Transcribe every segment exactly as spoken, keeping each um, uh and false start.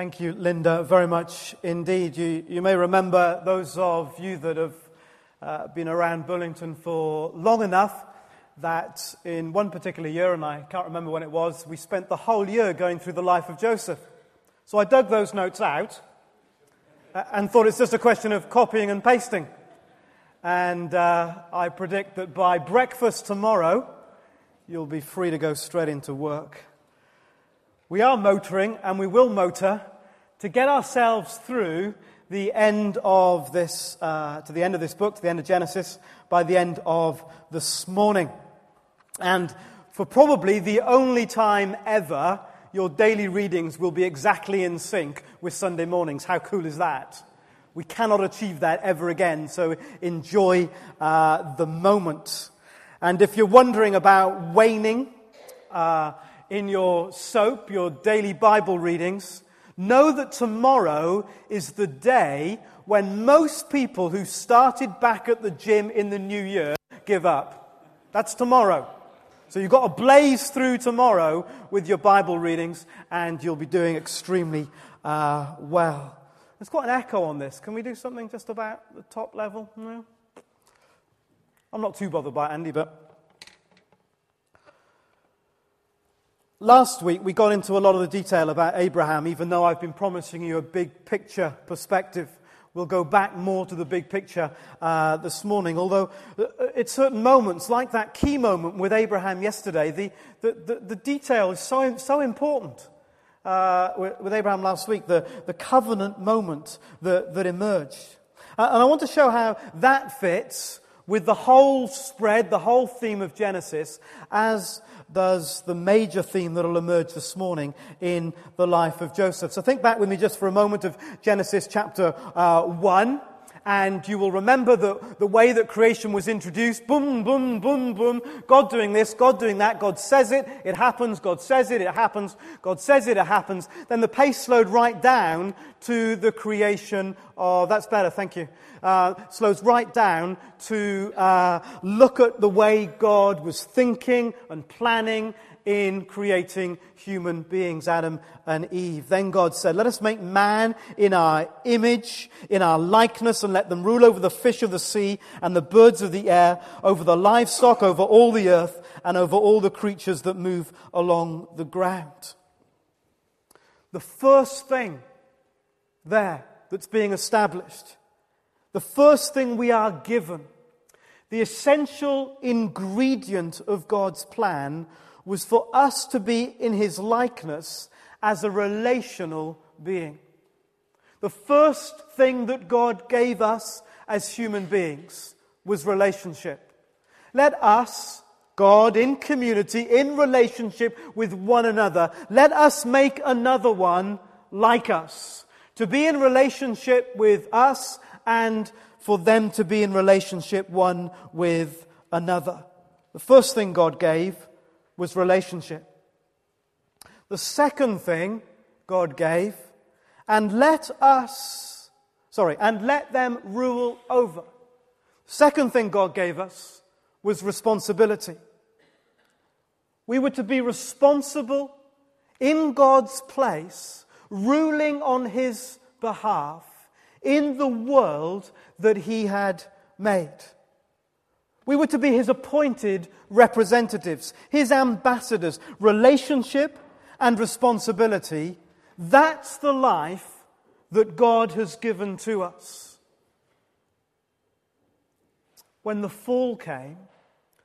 Thank you, Linda, very much indeed. You, you may remember, those of you that have uh, been around Burlington for long enough, that in one particular year, and I can't remember when it was, we spent the whole year going through the life of Joseph. So I dug those notes out uh, and thought it's just a question of copying and pasting. And uh, I predict that by breakfast tomorrow, you'll be free to go straight into work. We are motoring, and we will motor, to get ourselves through the end of this, uh, to the end of this book, to the end of Genesis, by the end of this morning. And for probably the only time ever, your daily readings will be exactly in sync with Sunday mornings. How cool is that? We cannot achieve that ever again, so enjoy uh, the moment. And if you're wondering about waning uh, in your soap, your daily Bible readings, know that tomorrow is the day when most people who started back at the gym in the new year give up. That's tomorrow. So you've got to blaze through tomorrow with your Bible readings, and you'll be doing extremely uh, well. There's quite an echo on this. Can we do something just about the top level? No? I'm not too bothered by it, Andy, but... Last week, we got into a lot of the detail about Abraham, even though I've been promising you a big picture perspective. We'll go back more to the big picture uh, this morning, although at certain moments, like that key moment with Abraham yesterday, the, the, the, the detail is so, so important. Uh, with Abraham last week, the, the covenant moment that, that emerged. Uh, and I want to show how that fits with the whole spread, the whole theme of Genesis, as does the major theme that will emerge this morning in the life of Joseph. So think back with me just for a moment of Genesis chapter uh, one, and you will remember the, the way that creation was introduced. Boom, boom, boom, boom. God doing this, God doing that. God says it, it happens. God says it, it happens. God says it, it happens. Then the pace slowed right down to the creation of... That's better, thank you. Uh, slows right down to uh, look at the way God was thinking and planning in creating human beings, Adam and Eve. Then God said, let us make man in our image, in our likeness, and let them rule over the fish of the sea and the birds of the air, over the livestock, over all the earth, and over all the creatures that move along the ground. The first thing there that's being established, the first thing we are given, the essential ingredient of God's plan, was for us to be in his likeness as a relational being. The first thing that God gave us as human beings was relationship. Let us, God, in community, in relationship with one another, let us make another one like us. To be in relationship with us, and for them to be in relationship one with another. The first thing God gave was relationship. The second thing God gave, and let us, sorry, and let them rule over. Second thing God gave us was responsibility. We were to be responsible in God's place, ruling on his behalf in the world that he had made. We were to be his appointed representatives, his ambassadors. Relationship and responsibility, that's the life that God has given to us. When the fall came,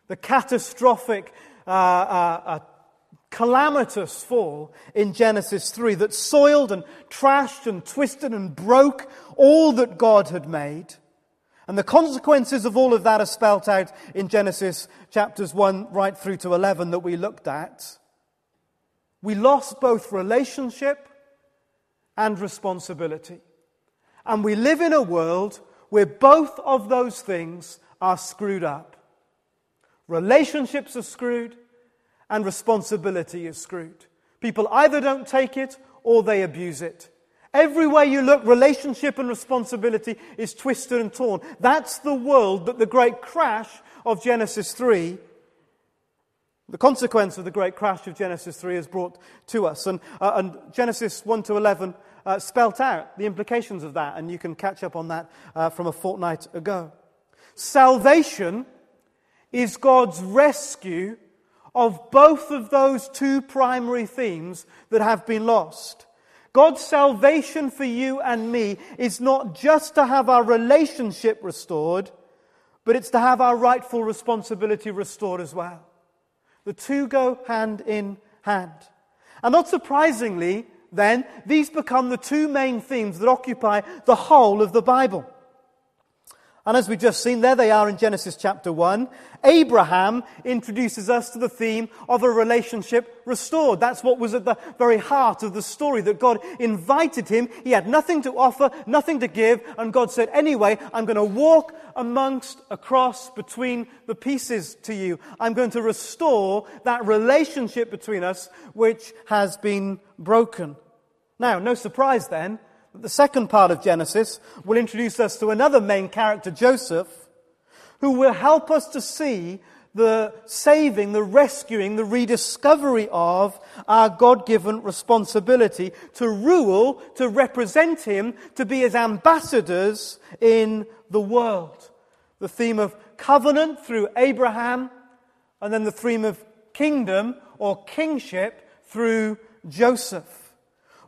the catastrophic, uh, uh, uh, calamitous fall in Genesis three that soiled and trashed and twisted and broke all that God had made, and the consequences of all of that are spelt out in Genesis chapters one right through to eleven that we looked at. We lost both relationship and responsibility. And we live in a world where both of those things are screwed up. Relationships are screwed and responsibility is screwed. People either don't take it or they abuse it. Everywhere you look, relationship and responsibility is twisted and torn. That's the world that the great crash of Genesis three The consequence of the great crash of Genesis three is brought to us. And, uh, and Genesis one to eleven uh, spelt out the implications of that. And you can catch up on that uh, from a fortnight ago. Salvation is God's rescue of both of those two primary themes that have been lost. God's salvation for you and me is not just to have our relationship restored, but it's to have our rightful responsibility restored as well. The two go hand in hand. And not surprisingly, then, these become the two main themes that occupy the whole of the Bible. And as we've just seen, there they are in Genesis chapter one. Abraham introduces us to the theme of a relationship restored. That's what was at the very heart of the story, that God invited him. He had nothing to offer, nothing to give. And God said, anyway, I'm going to walk amongst, across, between the pieces to you. I'm going to restore that relationship between us, which has been broken. Now, no surprise then, the second part of Genesis will introduce us to another main character, Joseph, who will help us to see the saving, the rescuing, the rediscovery of our God-given responsibility to rule, to represent him, to be his ambassadors in the world. The theme of covenant through Abraham, and then the theme of kingdom or kingship through Joseph.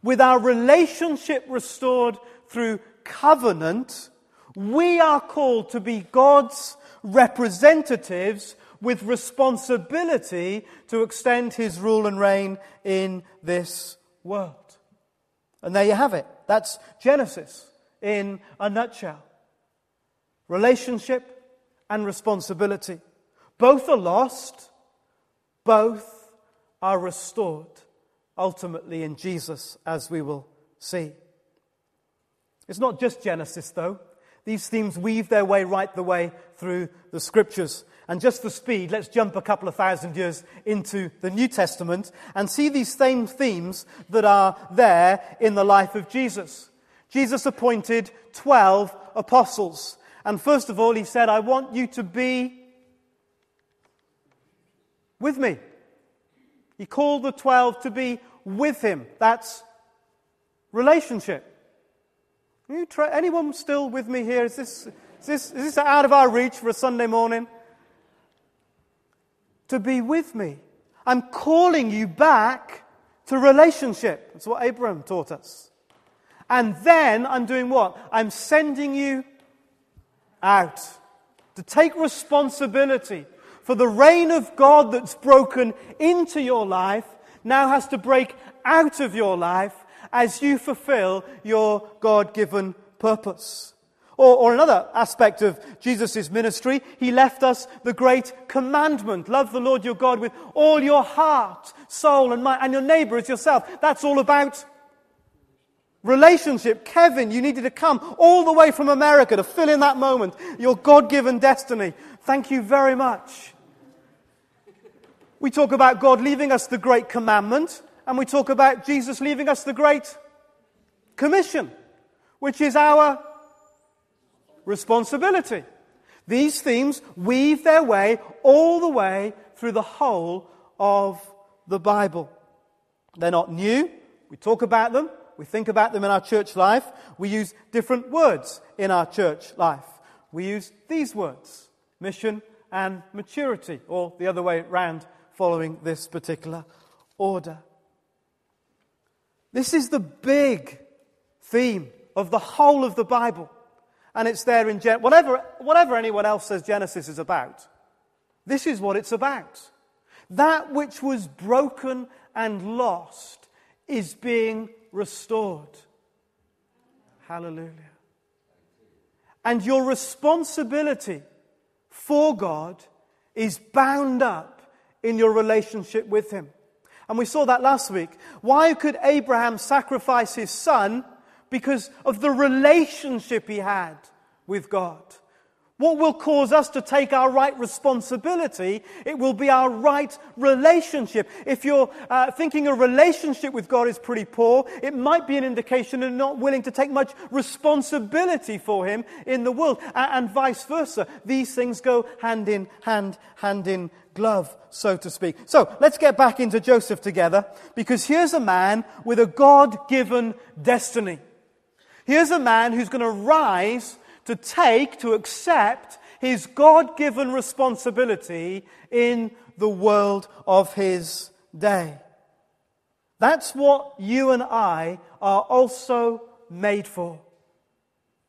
With our relationship restored through covenant, we are called to be God's representatives with responsibility to extend his rule and reign in this world. And there you have it. That's Genesis in a nutshell. Relationship and responsibility. Both are lost, both are restored. Ultimately in Jesus, as we will see. It's not just Genesis, though. These themes weave their way right the way through the Scriptures. And just for speed, let's jump a couple of thousand years into the New Testament and see these same themes that are there in the life of Jesus. Jesus appointed twelve apostles. And first of all, he said, I want you to be with me. He called the twelve to be with him. That's relationship. You try, anyone still with me here? Is this, is this is this out of our reach for a Sunday morning? To be with me. I'm calling you back to relationship. That's what Abraham taught us. And then I'm doing what? I'm sending you out to take responsibility for the reign of God that's broken into your life now has to break out of your life as you fulfill your God-given purpose. Or, or another aspect of Jesus' ministry, he left us the great commandment. Love the Lord your God with all your heart, soul and mind, and your neighbour as yourself. That's all about relationship. Kevin, you needed to come all the way from America to fill in that moment, your God-given destiny. Thank you very much. We talk about God leaving us the great commandment, and we talk about Jesus leaving us the great commission, which is our responsibility. These themes weave their way all the way through the whole of the Bible. They're not new. We talk about them. We think about them in our church life. We use different words in our church life. We use these words, mission and maturity, or the other way round, following this particular order. This is the big theme of the whole of the Bible. And it's there in Gen- whatever, whatever anyone else says Genesis is about. This is what it's about. That which was broken and lost is being restored. Hallelujah. And your responsibility for God is bound up in your relationship with him. And we saw that last week. Why could Abraham sacrifice his son? Because of the relationship he had with God. What will cause us to take our right responsibility? It will be our right relationship. If you're uh, thinking a relationship with God is pretty poor, it might be an indication of not willing to take much responsibility for him in the world, and, and vice versa. These things go hand in hand, hand in glove, so to speak. So let's get back into Joseph together, because here's a man with a God-given destiny. Here's a man who's going to rise to take, to accept his God-given responsibility in the world of his day. That's what you and I are also made for.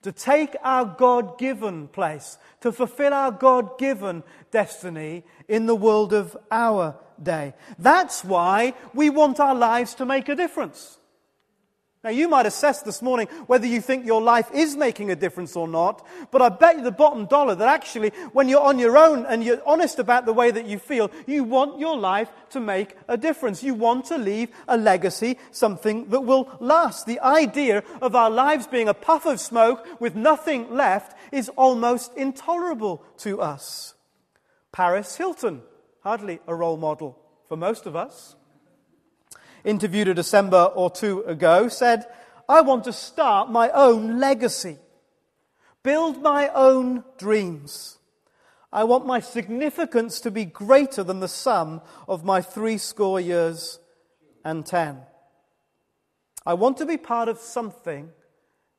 To take our God-given place, to fulfill our God-given destiny in the world of our day. That's why we want our lives to make a difference. Now, you might assess this morning whether you think your life is making a difference or not, but I bet you the bottom dollar that actually, when you're on your own and you're honest about the way that you feel, you want your life to make a difference. You want to leave a legacy, something that will last. The idea of our lives being a puff of smoke with nothing left is almost intolerable to us. Paris Hilton, hardly a role model for most of us, interviewed a December or two ago, said, "I want to start my own legacy, build my own dreams. I want my significance to be greater than the sum of my three score years and ten. I want to be part of something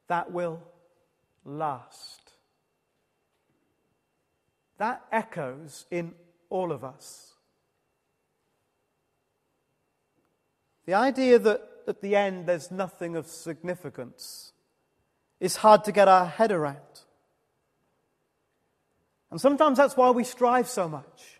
that will last." That echoes in all of us. The idea that at the end there's nothing of significance is hard to get our head around. And sometimes that's why we strive so much.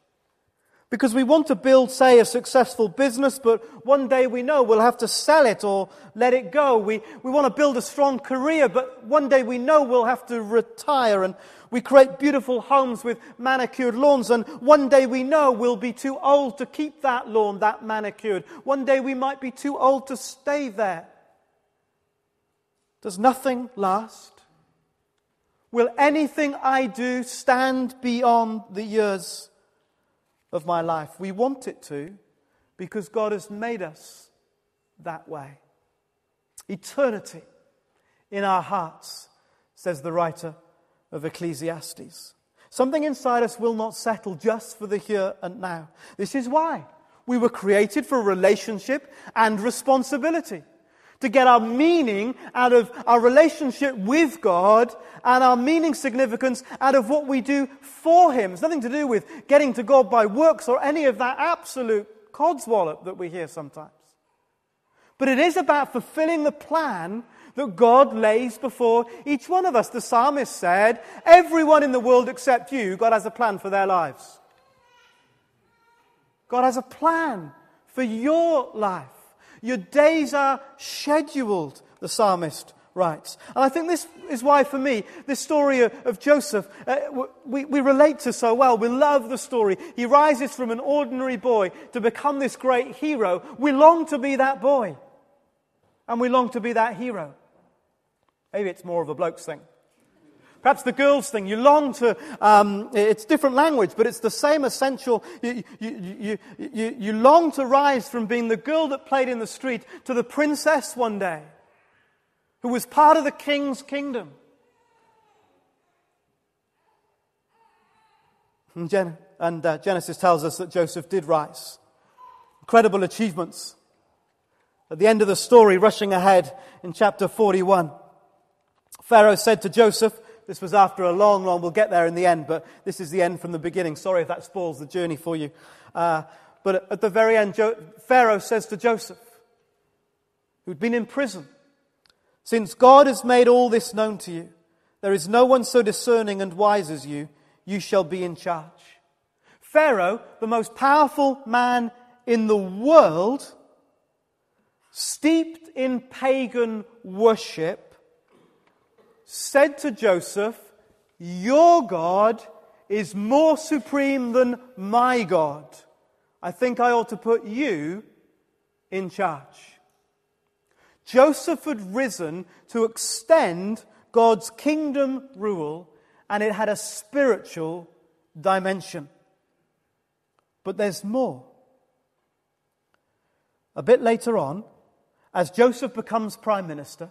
Because we want to build, say, a successful business, but one day we know we'll have to sell it or let it go. We, we want to build a strong career, but one day we know we'll have to retire. And we create beautiful homes with manicured lawns, and one day we know we'll be too old to keep that lawn, that manicured. One day we might be too old to stay there. Does nothing last? Will anything I do stand beyond the years of my life? We want it to, because God has made us that way. Eternity in our hearts, says the writer of Ecclesiastes. Something inside us will not settle just for the here and now. This is why we were created for relationship and responsibility. To get our meaning out of our relationship with God, and our meaning, significance, out of what we do for Him. It's nothing to do with getting to God by works or any of that absolute codswallop that we hear sometimes. But it is about fulfilling the plan that God lays before each one of us. The psalmist said, "Everyone in the world except you, God has a plan for their lives." God has a plan for your life. Your days are scheduled, the psalmist writes. And I think this is why, for me, this story of Joseph, uh, we, we relate to so well. We love the story. He rises from an ordinary boy to become this great hero. We long to be that boy. And we long to be that hero. Maybe it's more of a bloke's thing. Perhaps the girl's thing. You long to, um, it's different language, but it's the same essential. You, you, you, you, you long to rise from being the girl that played in the street to the princess one day, who was part of the king's kingdom. And, Gen- and uh, Genesis tells us that Joseph did rise. Incredible achievements. At the end of the story, rushing ahead in chapter forty-one, Pharaoh said to Joseph, this was after a long, long, we'll get there in the end, but this is the end from the beginning. Sorry if that spoils the journey for you. Uh, but at the very end, jo- Pharaoh says to Joseph, who'd been in prison, "Since God has made all this known to you, there is no one so discerning and wise as you. You shall be in charge." Pharaoh, the most powerful man in the world, steeped in pagan worship, said to Joseph, "Your God is more supreme than my God. I think I ought to put you in charge." Joseph had risen to extend God's kingdom rule, and it had a spiritual dimension. But there's more. A bit later on, as Joseph becomes prime minister,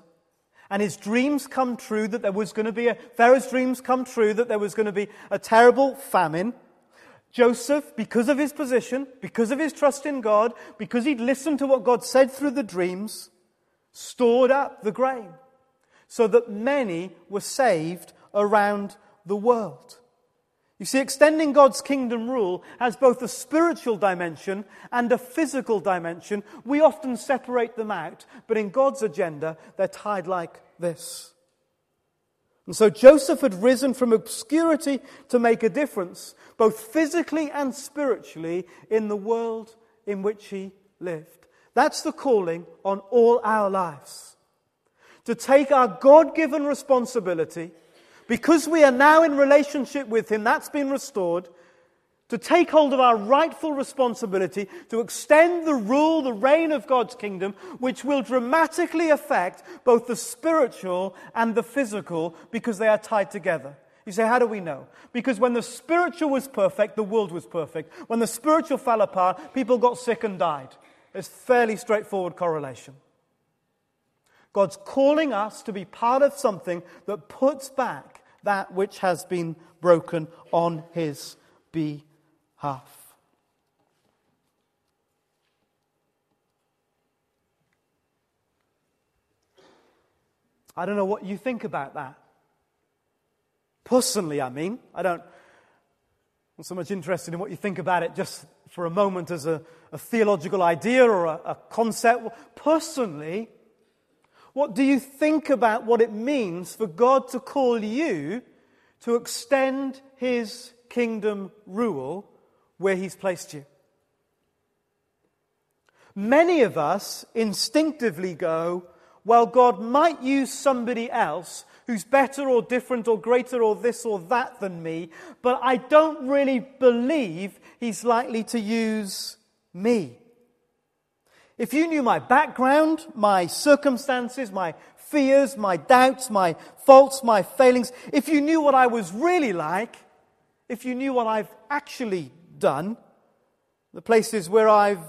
and his dreams come true that there was going to be a, Pharaoh's dreams come true that there was going to be a terrible famine. Joseph, because of his position, because of his trust in God, because he'd listened to what God said through the dreams, stored up the grain so that many were saved around the world. You see, extending God's kingdom rule has both a spiritual dimension and a physical dimension. We often separate them out, but in God's agenda, they're tied like this. And so Joseph had risen from obscurity to make a difference, both physically and spiritually, in the world in which he lived. That's the calling on all our lives. To take our God-given responsibility, because we are now in relationship with him, that's been restored, to take hold of our rightful responsibility, to extend the rule, the reign of God's kingdom, which will dramatically affect both the spiritual and the physical, because they are tied together. You say, how do we know? Because when the spiritual was perfect, the world was perfect. When the spiritual fell apart, people got sick and died. It's fairly straightforward correlation. God's calling us to be part of something that puts back that which has been broken on his behalf. I don't know what you think about that. Personally, I mean, I don't, I'm so much interested in what you think about it just for a moment as a, a theological idea or a, a concept. Personally, what do you think about what it means for God to call you to extend his kingdom rule where he's placed you? Many of us instinctively go, well, God might use somebody else who's better or different or greater or this or that than me, but I don't really believe he's likely to use me. If you knew my background, my circumstances, my fears, my doubts, my faults, my failings, if you knew what I was really like, if you knew what I've actually done, the places where I've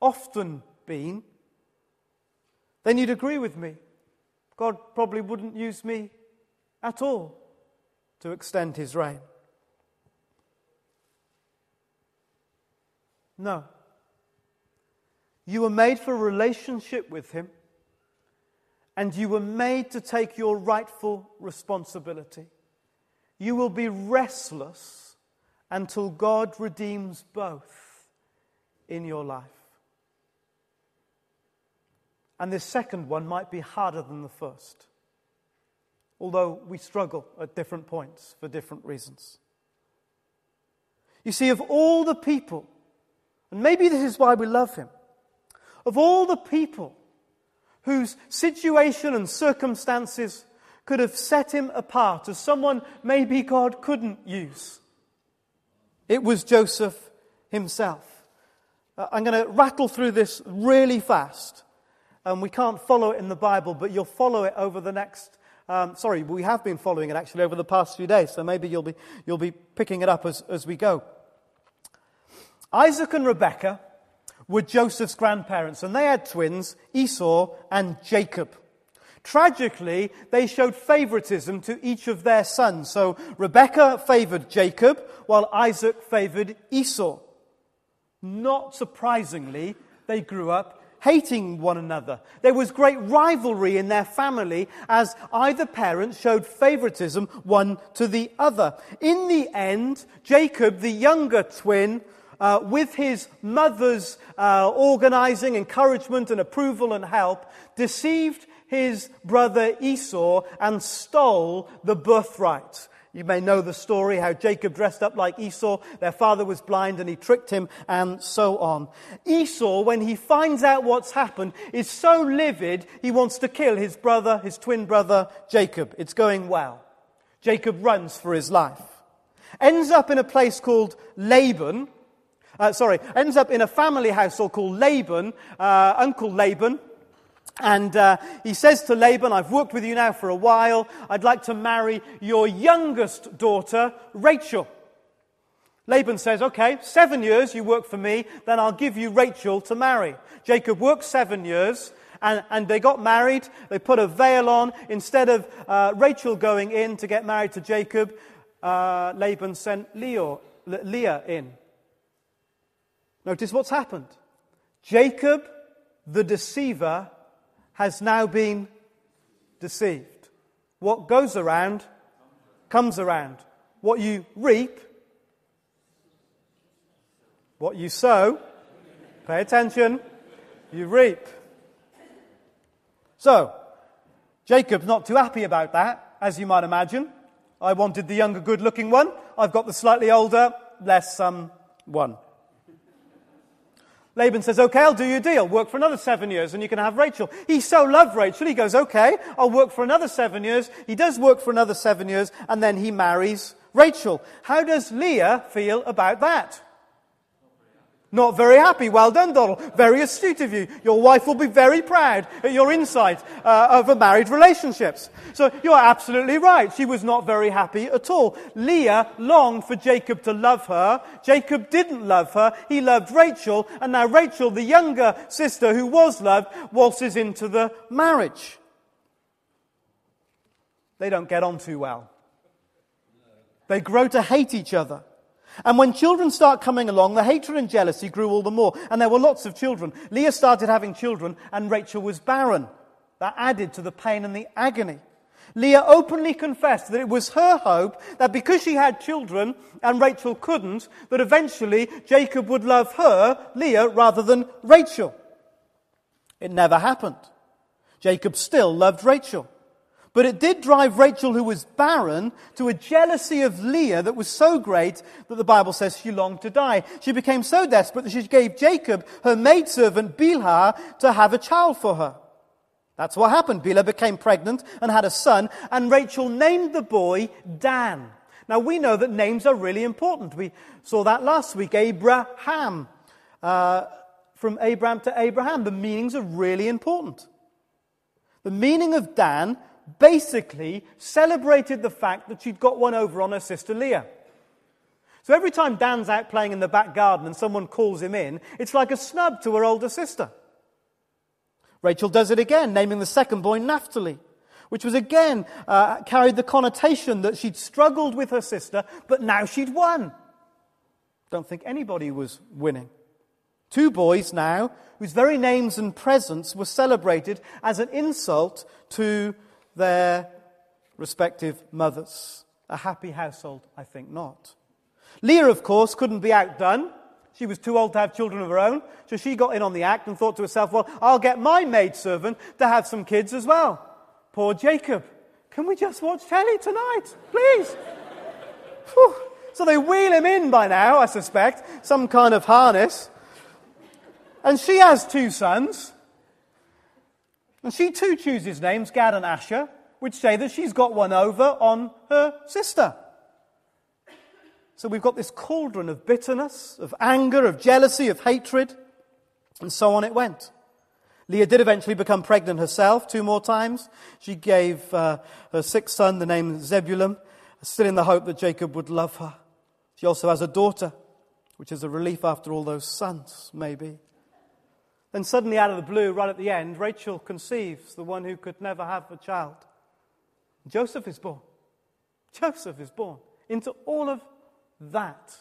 often been, then you'd agree with me. God probably wouldn't use me at all to extend his reign. No. You were made for relationship with him, and you were made to take your rightful responsibility. You will be restless until God redeems both in your life. And this second one might be harder than the first, although we struggle at different points for different reasons. You see, of all the people, and maybe this is why we love him, of all the people whose situation and circumstances could have set him apart as someone maybe God couldn't use, it was Joseph himself. Uh, I'm going to rattle through this really fast. Um, we can't follow it in the Bible, but you'll follow it over the next... Um, sorry, we have been following it actually over the past few days, so maybe you'll be, you'll be picking it up as, as we go. Isaac and Rebekah were Joseph's grandparents, and they had twins, Esau and Jacob. Tragically, they showed favoritism to each of their sons. So Rebekah favored Jacob, while Isaac favored Esau. Not surprisingly, they grew up hating one another. There was great rivalry in their family as either parent showed favoritism one to the other. In the end, Jacob, the younger twin, Uh, with his mother's uh, organizing, encouragement and approval and help, deceived his brother Esau and stole the birthright. You may know the story, how Jacob dressed up like Esau, their father was blind and he tricked him, and so on. Esau, when he finds out what's happened, is so livid he wants to kill his brother, his twin brother Jacob. It's going well. Jacob runs for his life. Ends up in a place called Laban, Uh, sorry, ends up in a family household called Laban, uh, Uncle Laban. And uh, he says to Laban, I've worked with you now for a while. I'd like to marry your youngest daughter, Rachel. Laban says, okay, seven years you work for me, then I'll give you Rachel to marry. Jacob worked seven years. And, and they got married. They put a veil on. Instead of uh, Rachel going in to get married to Jacob, uh, Laban sent Leah Leah in. Notice what's happened. Jacob, the deceiver, has now been deceived. What goes around comes around. What you reap, what you sow, pay attention, you reap. So, Jacob's not too happy about that, as you might imagine. I wanted the younger, good-looking one. I've got the slightly older, less um, one. Laban says, okay, I'll do your deal. Work for another seven years and you can have Rachel. He so loved Rachel. He goes, okay, I'll work for another seven years. He does work for another seven years and then he marries Rachel. How does Leah feel about that? Not very happy. Well done, Donald. Very astute of you. Your wife will be very proud at your insight uh, over married relationships. So you're absolutely right. She was not very happy at all. Leah longed for Jacob to love her. Jacob didn't love her. He loved Rachel. And now Rachel, the younger sister who was loved, waltzes into the marriage. They don't get on too well. They grow to hate each other. And when children start coming along, the hatred and jealousy grew all the more. And there were lots of children. Leah started having children and Rachel was barren. That added to the pain and the agony. Leah openly confessed that it was her hope that because she had children and Rachel couldn't, that eventually Jacob would love her, Leah, rather than Rachel. It never happened. Jacob still loved Rachel. But it did drive Rachel, who was barren, to a jealousy of Leah that was so great that the Bible says she longed to die. She became so desperate that she gave Jacob, her maidservant Bilhah, to have a child for her. That's what happened. Bilhah became pregnant and had a son, and Rachel named the boy Dan. Now we know that names are really important. We saw that last week. Abraham. Uh, from Abraham to Abraham. The meanings are really important. The meaning of Dan basically celebrated the fact that she'd got one over on her sister Leah. So every time Dan's out playing in the back garden and someone calls him in, it's like a snub to her older sister. Rachel does it again, naming the second boy Naphtali, which was again uh, carried the connotation that she'd struggled with her sister, but now she'd won. Don't think anybody was winning. Two boys now, whose very names and presence were celebrated as an insult to their respective mothers. A happy household? I think not. Leah, of course, couldn't be outdone. She was too old to have children of her own, so she got in on the act and thought to herself, well, I'll get my maidservant to have some kids as well. Poor Jacob. Can we just watch telly tonight, please? Whew. So they wheel him in by now, I suspect, some kind of harness. And she has two sons. And she too chooses names, Gad and Asher, which say that she's got one over on her sister. So we've got this cauldron of bitterness, of anger, of jealousy, of hatred, and so on it went. Leah did eventually become pregnant herself two more times. She gave uh, her sixth son the name Zebulun, still in the hope that Jacob would love her. She also has a daughter, which is a relief after all those sons, maybe. Then suddenly out of the blue, right at the end, Rachel conceives the one who could never have a child. Joseph is born. Joseph is born into all of that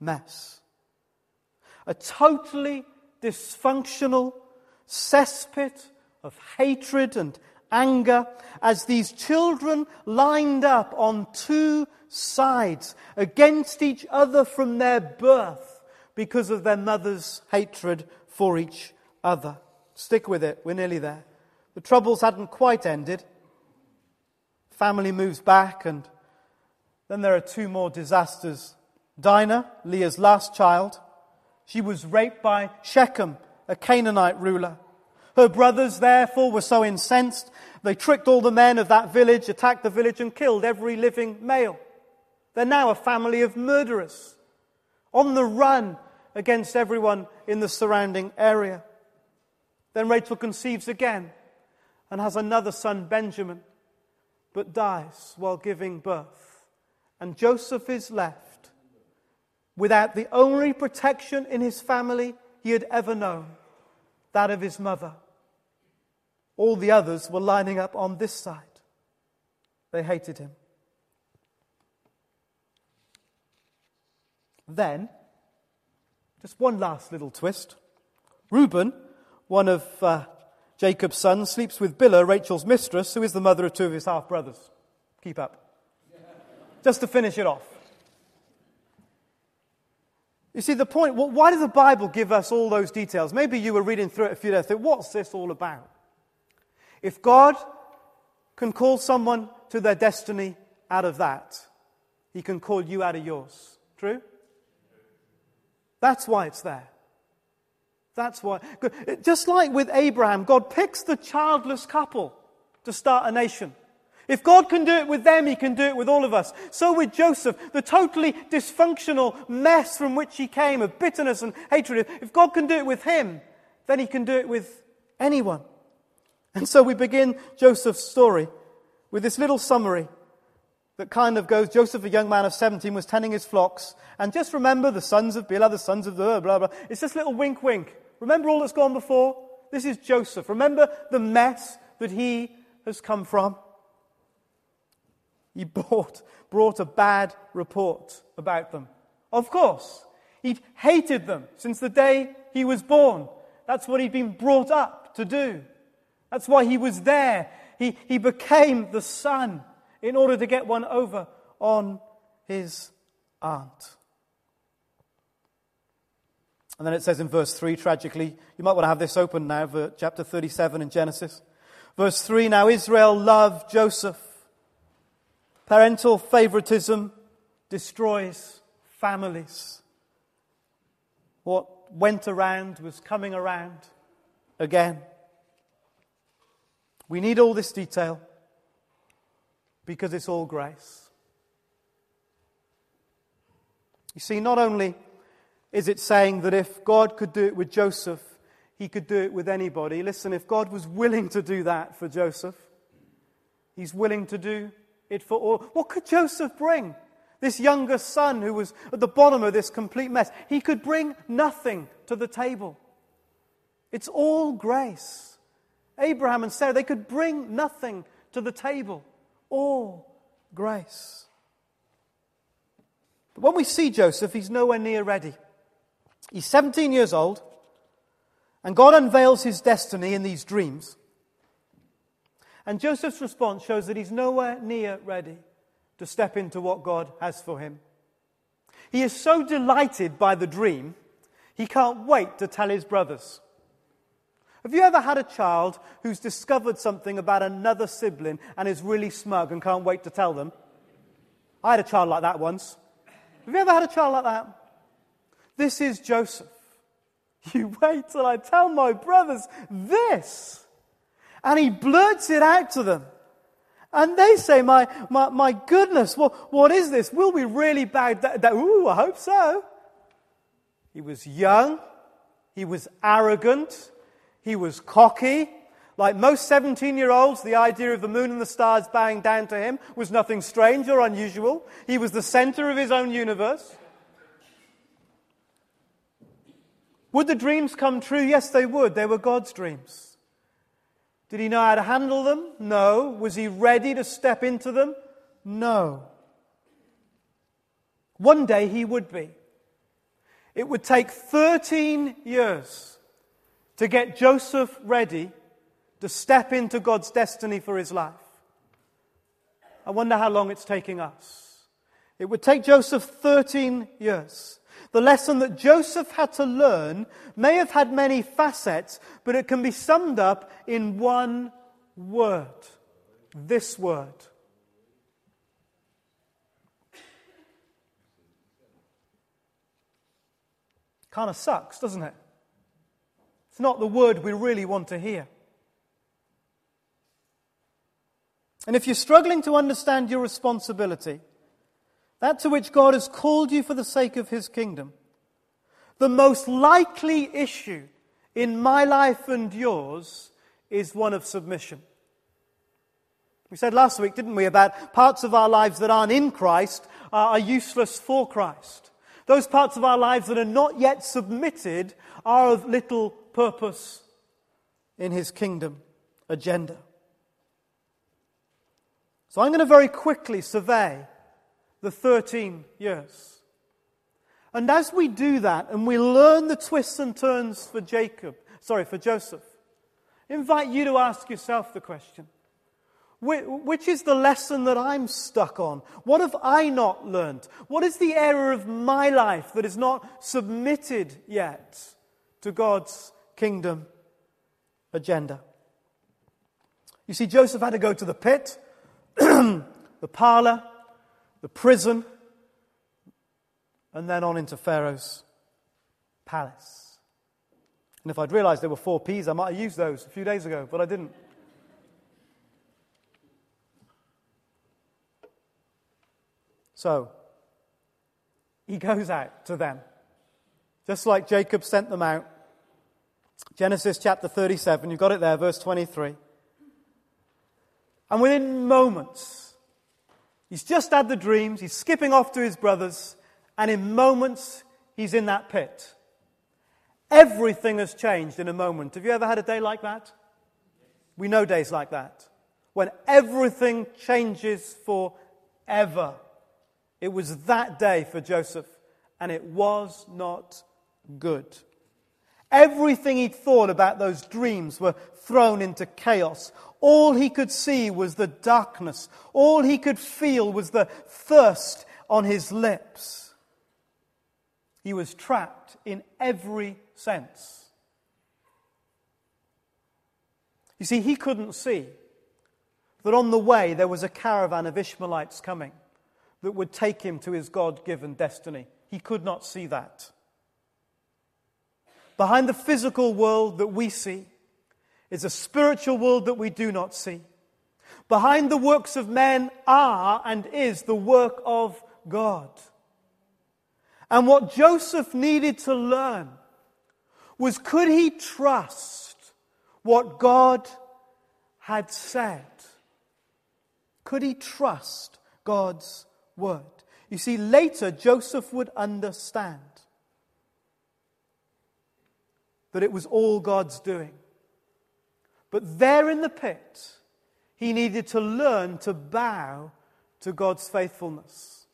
mess. A totally dysfunctional cesspit of hatred and anger as these children lined up on two sides against each other from their birth because of their mother's hatred for each other. Stick with it, we're nearly there. The troubles hadn't quite ended. Family moves back, and then there are two more disasters. Dinah, Leah's last child, she was raped by Shechem, a Canaanite ruler. Her brothers, therefore, were so incensed, they tricked all the men of that village, attacked the village, and killed every living male. They're now a family of murderers, on the run against everyone in the surrounding area. Then Rachel conceives again and has another son, Benjamin, but dies while giving birth. And Joseph is left without the only protection in his family he had ever known, that of his mother. All the others were lining up on this side. They hated him. Then, just one last little twist. Reuben, one of uh, Jacob's sons, sleeps with Bilhah, Rachel's mistress, who is the mother of two of his half-brothers. Keep up. Just to finish it off. You see, the point, why does the Bible give us all those details? Maybe you were reading through it a few days ago, what's this all about? If God can call someone to their destiny out of that, He can call you out of yours. True? That's why it's there. That's why. Just like with Abraham, God picks the childless couple to start a nation. If God can do it with them, He can do it with all of us. So with Joseph, the totally dysfunctional mess from which he came, of bitterness and hatred, if God can do it with him, then He can do it with anyone. And so we begin Joseph's story with this little summary that kind of goes, Joseph, a young man of seventeen, was tending his flocks, and just remember the sons of Bilhah, the sons of the blah, blah. It's this little wink, wink. Remember all that's gone before? This is Joseph. Remember the mess that he has come from? He brought, brought a bad report about them. Of course, he'd hated them since the day he was born. That's what he'd been brought up to do. That's why he was there. He, he became the son in order to get one over on his aunt. And then it says in verse three, tragically, you might want to have this open now, chapter thirty-seven in Genesis. Verse three, now Israel loved Joseph. Parental favoritism destroys families. What went around was coming around again. We need all this detail because it's all grace. You see, not only is it saying that if God could do it with Joseph, He could do it with anybody. Listen, if God was willing to do that for Joseph, He's willing to do it for all. What could Joseph bring? This younger son who was at the bottom of this complete mess. He could bring nothing to the table. It's all grace. Abraham and Sarah, they could bring nothing to the table. All grace. But when we see Joseph, he's nowhere near ready. He's seventeen years old, and God unveils his destiny in these dreams. And Joseph's response shows that he's nowhere near ready to step into what God has for him. He is so delighted by the dream, he can't wait to tell his brothers. Have you ever had a child who's discovered something about another sibling and is really smug and can't wait to tell them? I had a child like that once. Have you ever had a child like that? This is Joseph. You wait till I tell my brothers this. And he blurts it out to them. And they say, my my, my goodness, what, what is this? Will we really bow down? Ooh, I hope so. He was young. He was arrogant. He was cocky. Like most seventeen-year-olds, the idea of the moon and the stars bowing down to him was nothing strange or unusual. He was the center of his own universe. Would the dreams come true? Yes, they would. They were God's dreams. Did he know how to handle them? No. Was he ready to step into them? No. One day he would be. It would take thirteen years to get Joseph ready to step into God's destiny for his life. I wonder how long it's taking us. It would take Joseph thirteen years. The lesson that Joseph had to learn may have had many facets, but it can be summed up in one word. This word. Kind of sucks, doesn't it? It's not the word we really want to hear. And if you're struggling to understand your responsibility, that to which God has called you for the sake of His kingdom, the most likely issue in my life and yours is one of submission. We said last week, didn't we, about parts of our lives that aren't in Christ are useless for Christ. Those parts of our lives that are not yet submitted are of little purpose in His kingdom agenda. So I'm going to very quickly survey the thirteen years. And as we do that, and we learn the twists and turns for Jacob, sorry, for Joseph, I invite you to ask yourself the question, which is the lesson that I'm stuck on? What have I not learned? What is the area of my life that is not submitted yet to God's kingdom agenda? You see, Joseph had to go to the pit, the parlor, the prison, and then on into Pharaoh's palace. And if I'd realized there were four P's, I might have used those a few days ago, but I didn't. So, he goes out to them, just like Jacob sent them out. Genesis chapter thirty-seven, you've got it there, verse twenty-three. And within moments, he's just had the dreams, he's skipping off to his brothers, and in moments, he's in that pit. Everything has changed in a moment. Have you ever had a day like that? We know days like that, when everything changes forever. It was that day for Joseph, and it was not good. Everything he'd thought about those dreams were thrown into chaos. All he could see was the darkness. All he could feel was the thirst on his lips. He was trapped in every sense. You see, he couldn't see that on the way there was a caravan of Ishmaelites coming that would take him to his God-given destiny. He could not see that. Behind the physical world that we see is a spiritual world that we do not see. Behind the works of men are and is the work of God. And what Joseph needed to learn was, could he trust what God had said? Could he trust God's word? You see, later Joseph would understand that it was all God's doing. But there in the pit, he needed to learn to bow to God's faithfulness.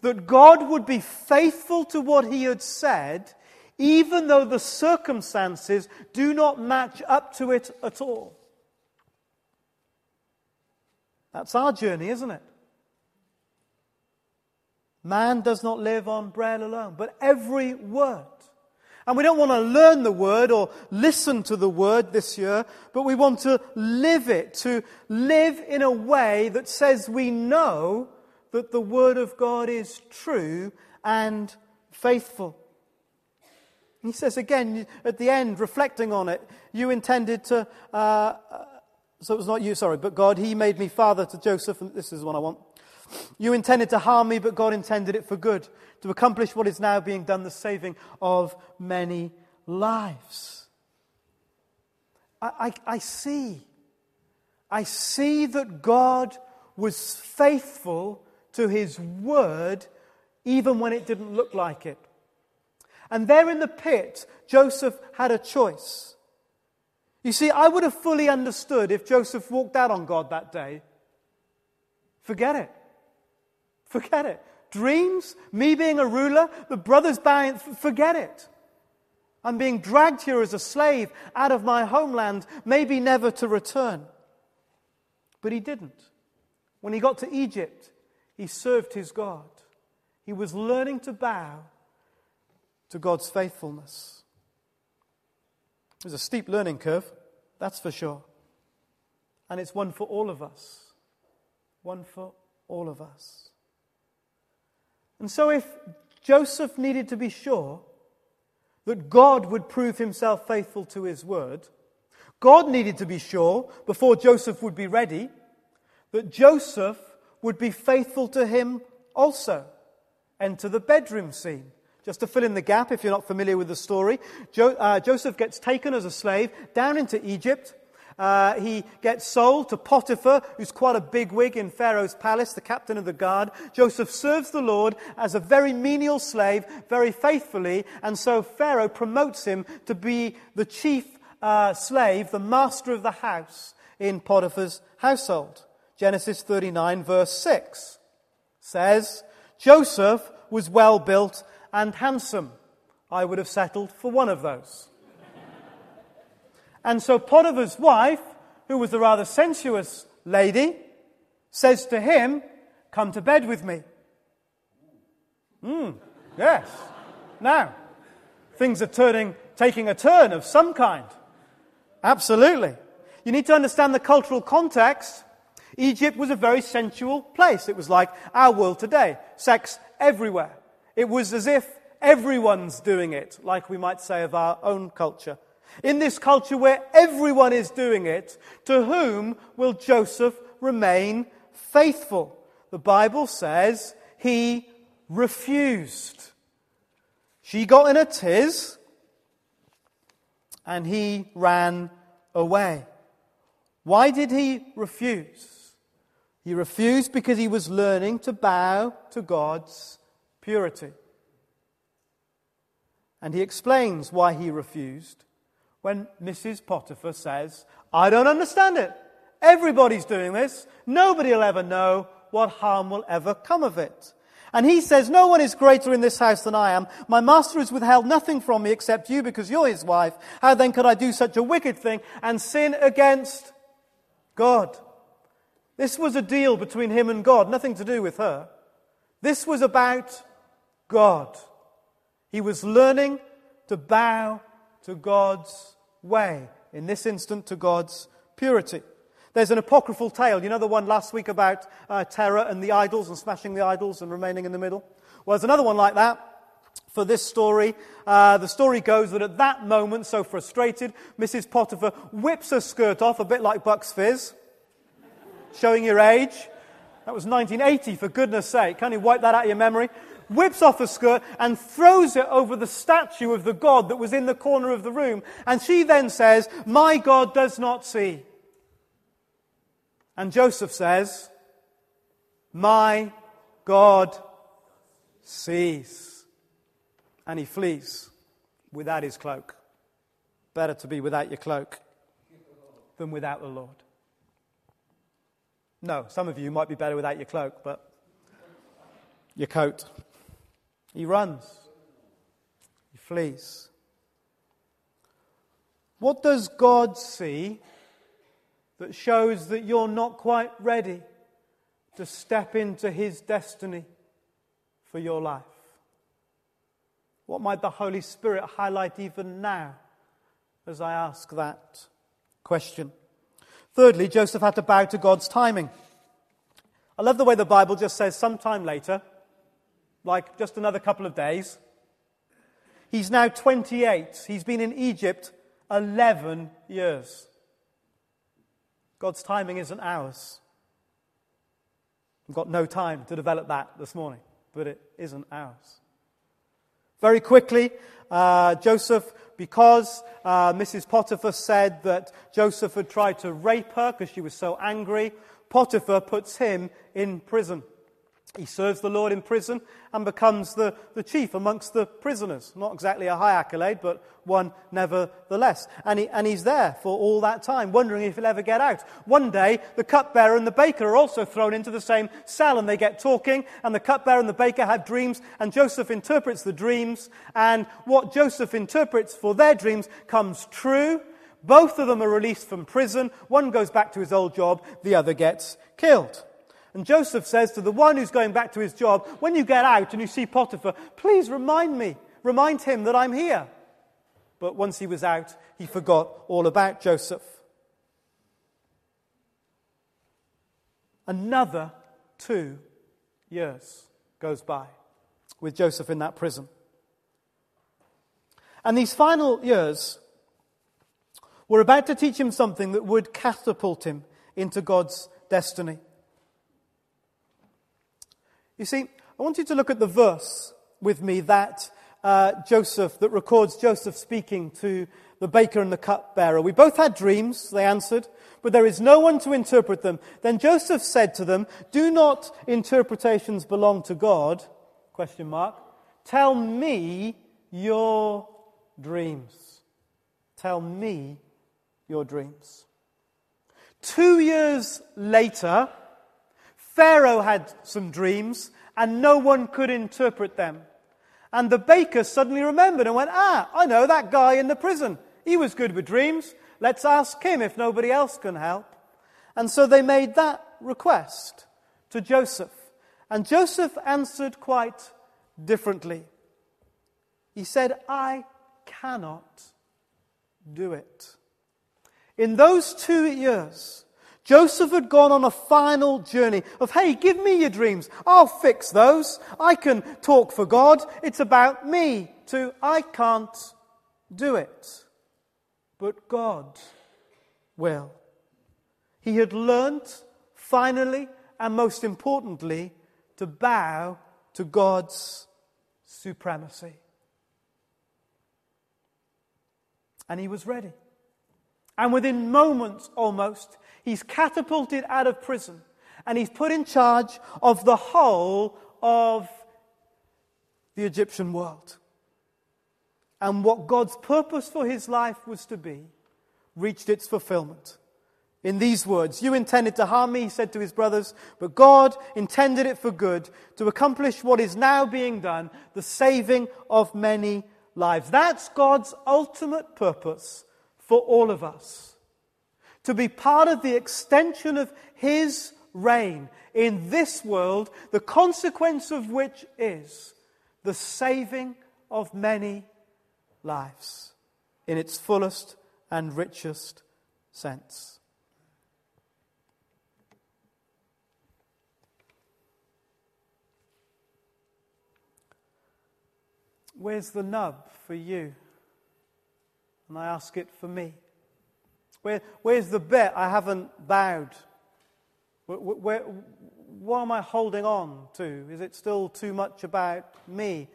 That God would be faithful to what he had said, even though the circumstances do not match up to it at all. That's our journey, isn't it? Man does not live on bread alone, but every word. And we don't want to learn the word or listen to the word this year, but we want to live it, to live in a way that says we know that the word of God is true and faithful. He says again, at the end, reflecting on it, you intended to, uh, so it was not you, sorry, but God, he made me father to Joseph, and this is the one I want. You intended to harm me, but God intended it for good, to accomplish what is now being done, the saving of many lives. I, I, I see. I see that God was faithful to his word, even when it didn't look like it. And there in the pit, Joseph had a choice. You see, I would have fully understood if Joseph walked out on God that day. Forget it. Forget it. Dreams, me being a ruler, the brothers bowing, f- forget it. I'm being dragged here as a slave out of my homeland, maybe never to return. But he didn't. When he got to Egypt, he served his God. He was learning to bow to God's faithfulness. It was a steep learning curve, that's for sure. And it's one for all of us. One for all of us. And so if Joseph needed to be sure that God would prove himself faithful to his word, God needed to be sure, before Joseph would be ready, that Joseph would be faithful to him also. Enter the bedroom scene. Just to fill in the gap, if you're not familiar with the story, Jo- uh, Joseph gets taken as a slave down into Egypt. Uh, he gets sold to Potiphar, who's quite a bigwig in Pharaoh's palace, the captain of the guard. Joseph serves the Lord as a very menial slave, very faithfully, and so Pharaoh promotes him to be the chief uh, slave, the master of the house in Potiphar's household. Genesis thirty-nine, verse six says, Joseph was well built and handsome, I would have settled for one of those. And so Potiphar's wife, who was a rather sensuous lady, says to him, come to bed with me. Hmm, yes. Now, things are turning, taking a turn of some kind. Absolutely. You need to understand the cultural context. Egypt was a very sensual place. It was like our world today. Sex everywhere. It was as if everyone's doing it, like we might say of our own culture. In this culture where everyone is doing it, to whom will Joseph remain faithful? The Bible says he refused. She got in a tiz, and he ran away. Why did he refuse? He refused because he was learning to bow to God's purity. And he explains why he refused when Missus Potiphar says, I don't understand it. Everybody's doing this. Nobody will ever know. What harm will ever come of it? And he says, no one is greater in this house than I am. My master has withheld nothing from me except you because you're his wife. How then could I do such a wicked thing and sin against God? This was a deal between him and God, nothing to do with her. This was about God. He was learning to bow to God's way, in this instant to God's purity. There's an apocryphal tale. You know the one last week about uh, terror and the idols and smashing the idols and remaining in the middle? Well, there's another one like that for this story. Uh, the story goes that at that moment, so frustrated, Missus Potiphar whips her skirt off, a bit like Buck's Fizz, showing your age. That was nineteen eighty, for goodness sake. Can't you wipe that out of your memory? Whips off her skirt and throws it over the statue of the god that was in the corner of the room. And she then says, my God does not see. And Joseph says, my God sees. And he flees without his cloak. Better to be without your cloak than without the Lord. No, some of you might be better without your cloak, but your coat. He runs. He flees. What does God see that shows that you're not quite ready to step into his destiny for your life? What might the Holy Spirit highlight even now as I ask that question? Thirdly, Joseph had to bow to God's timing. I love the way the Bible just says sometime later, like just another couple of days. He's now twenty-eight. He's been in Egypt eleven years. God's timing isn't ours. We've got no time to develop that this morning, but it isn't ours. Very quickly, uh, Joseph, because uh, Missus Potiphar said that Joseph had tried to rape her because she was so angry, Potiphar puts him in prison. He serves the Lord in prison and becomes the, the chief amongst the prisoners. Not exactly a high accolade, but one nevertheless. And, he, and he's there for all that time, wondering if he'll ever get out. One day, the cupbearer and the baker are also thrown into the same cell, and they get talking, and the cupbearer and the baker have dreams, and Joseph interprets the dreams, and what Joseph interprets for their dreams comes true. Both of them are released from prison. One goes back to his old job, the other gets killed. And Joseph says to the one who's going back to his job, when you get out and you see Potiphar, please remind me, remind him that I'm here. But once he was out, he forgot all about Joseph. Another two years goes by with Joseph in that prison. And these final years were about to teach him something that would catapult him into God's destiny. You see, I want you to look at the verse with me that uh, Joseph, that records Joseph speaking to the baker and the cupbearer. We both had dreams, they answered, but there is no one to interpret them. Then Joseph said to them, do not interpretations belong to God? Question mark. Tell me your dreams. Tell me your dreams. Two years later, Pharaoh had some dreams, and no one could interpret them. And the baker suddenly remembered and went, ah, I know that guy in the prison. He was good with dreams. Let's ask him if nobody else can help. And so they made that request to Joseph. And Joseph answered quite differently. He said, I cannot do it. In those two years, Joseph had gone on a final journey of, hey, give me your dreams. I'll fix those. I can talk for God. It's about me, to I can't do it. But God will. He had learned, finally, and most importantly, to bow to God's supremacy. And he was ready. And within moments almost, he's catapulted out of prison and he's put in charge of the whole of the Egyptian world. And what God's purpose for his life was to be reached its fulfillment. In these words, you intended to harm me, he said to his brothers, but God intended it for good to accomplish what is now being done, the saving of many lives. That's God's ultimate purpose for all of us. To be part of the extension of his reign in this world, the consequence of which is the saving of many lives in its fullest and richest sense. Where's the nub for you? And I ask it for me. Where, where's the bit I haven't bowed? Where, where, what am I holding on to? Is it still too much about me?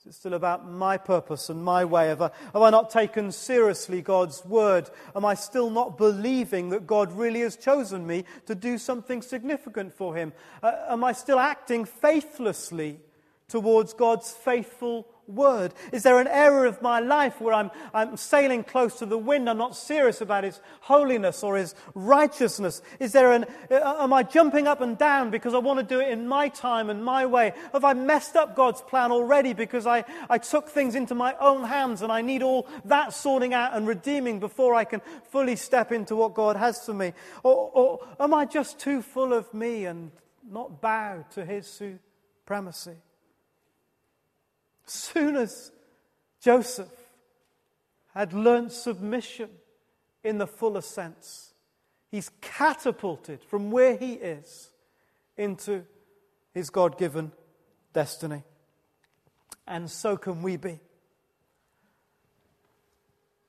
Is it still about my purpose and my way? Have I, have I not taken seriously God's word? Am I still not believing that God really has chosen me to do something significant for him? Uh, am I still acting faithlessly towards God's faithful word? Is there an area of my life where I'm, I'm sailing close to the wind? I'm not serious about his holiness or his righteousness. Is there an? Am I jumping up and down because I want to do it in my time and my way? Have I messed up God's plan already because I, I took things into my own hands and I need all that sorting out and redeeming before I can fully step into what God has for me? Or, or am I just too full of me and not bowed to his supremacy? Soon as Joseph had learnt submission in the fullest sense, he's catapulted from where he is into his God-given destiny. And so can we be. It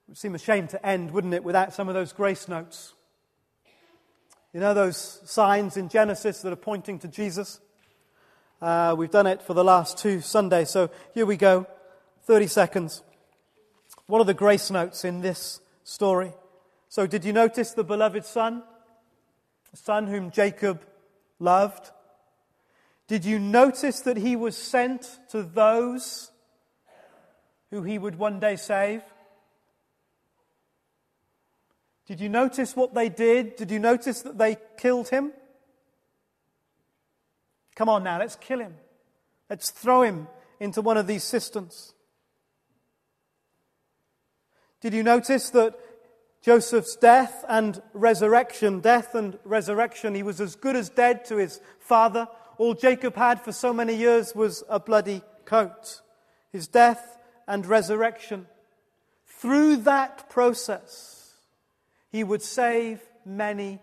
would seem a shame to end, wouldn't it, without some of those grace notes. You know those signs in Genesis that are pointing to Jesus? Uh, we've done it for the last two Sundays, so here we go, thirty seconds. What are the grace notes in this story? So did you notice the beloved son? The son whom Jacob loved? Did you notice that he was sent to those who he would one day save? Did you notice what they did? Did you notice that they killed him? Come on now, let's kill him. Let's throw him into one of these cisterns. Did you notice that Joseph's death and resurrection, death and resurrection, he was as good as dead to his father. All Jacob had for so many years was a bloody coat. His death and resurrection. Through that process, he would save many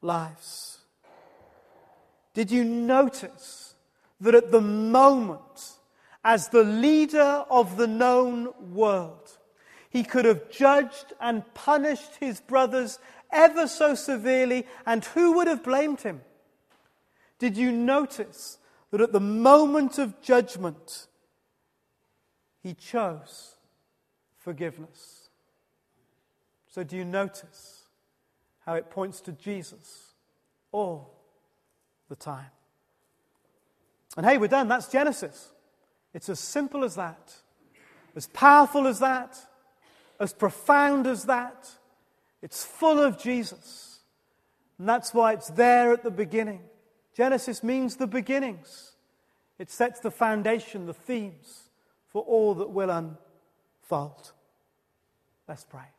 lives. Did you notice that at the moment, as the leader of the known world, he could have judged and punished his brothers ever so severely, and who would have blamed him? Did you notice that at the moment of judgment, he chose forgiveness? So do you notice how it points to Jesus? All the time. And hey, we're done. That's Genesis. It's as simple as that, as powerful as that, as profound as that. It's full of Jesus. And that's why it's there at the beginning. Genesis means the beginnings. It sets the foundation, the themes, for all that will unfold. Let's pray.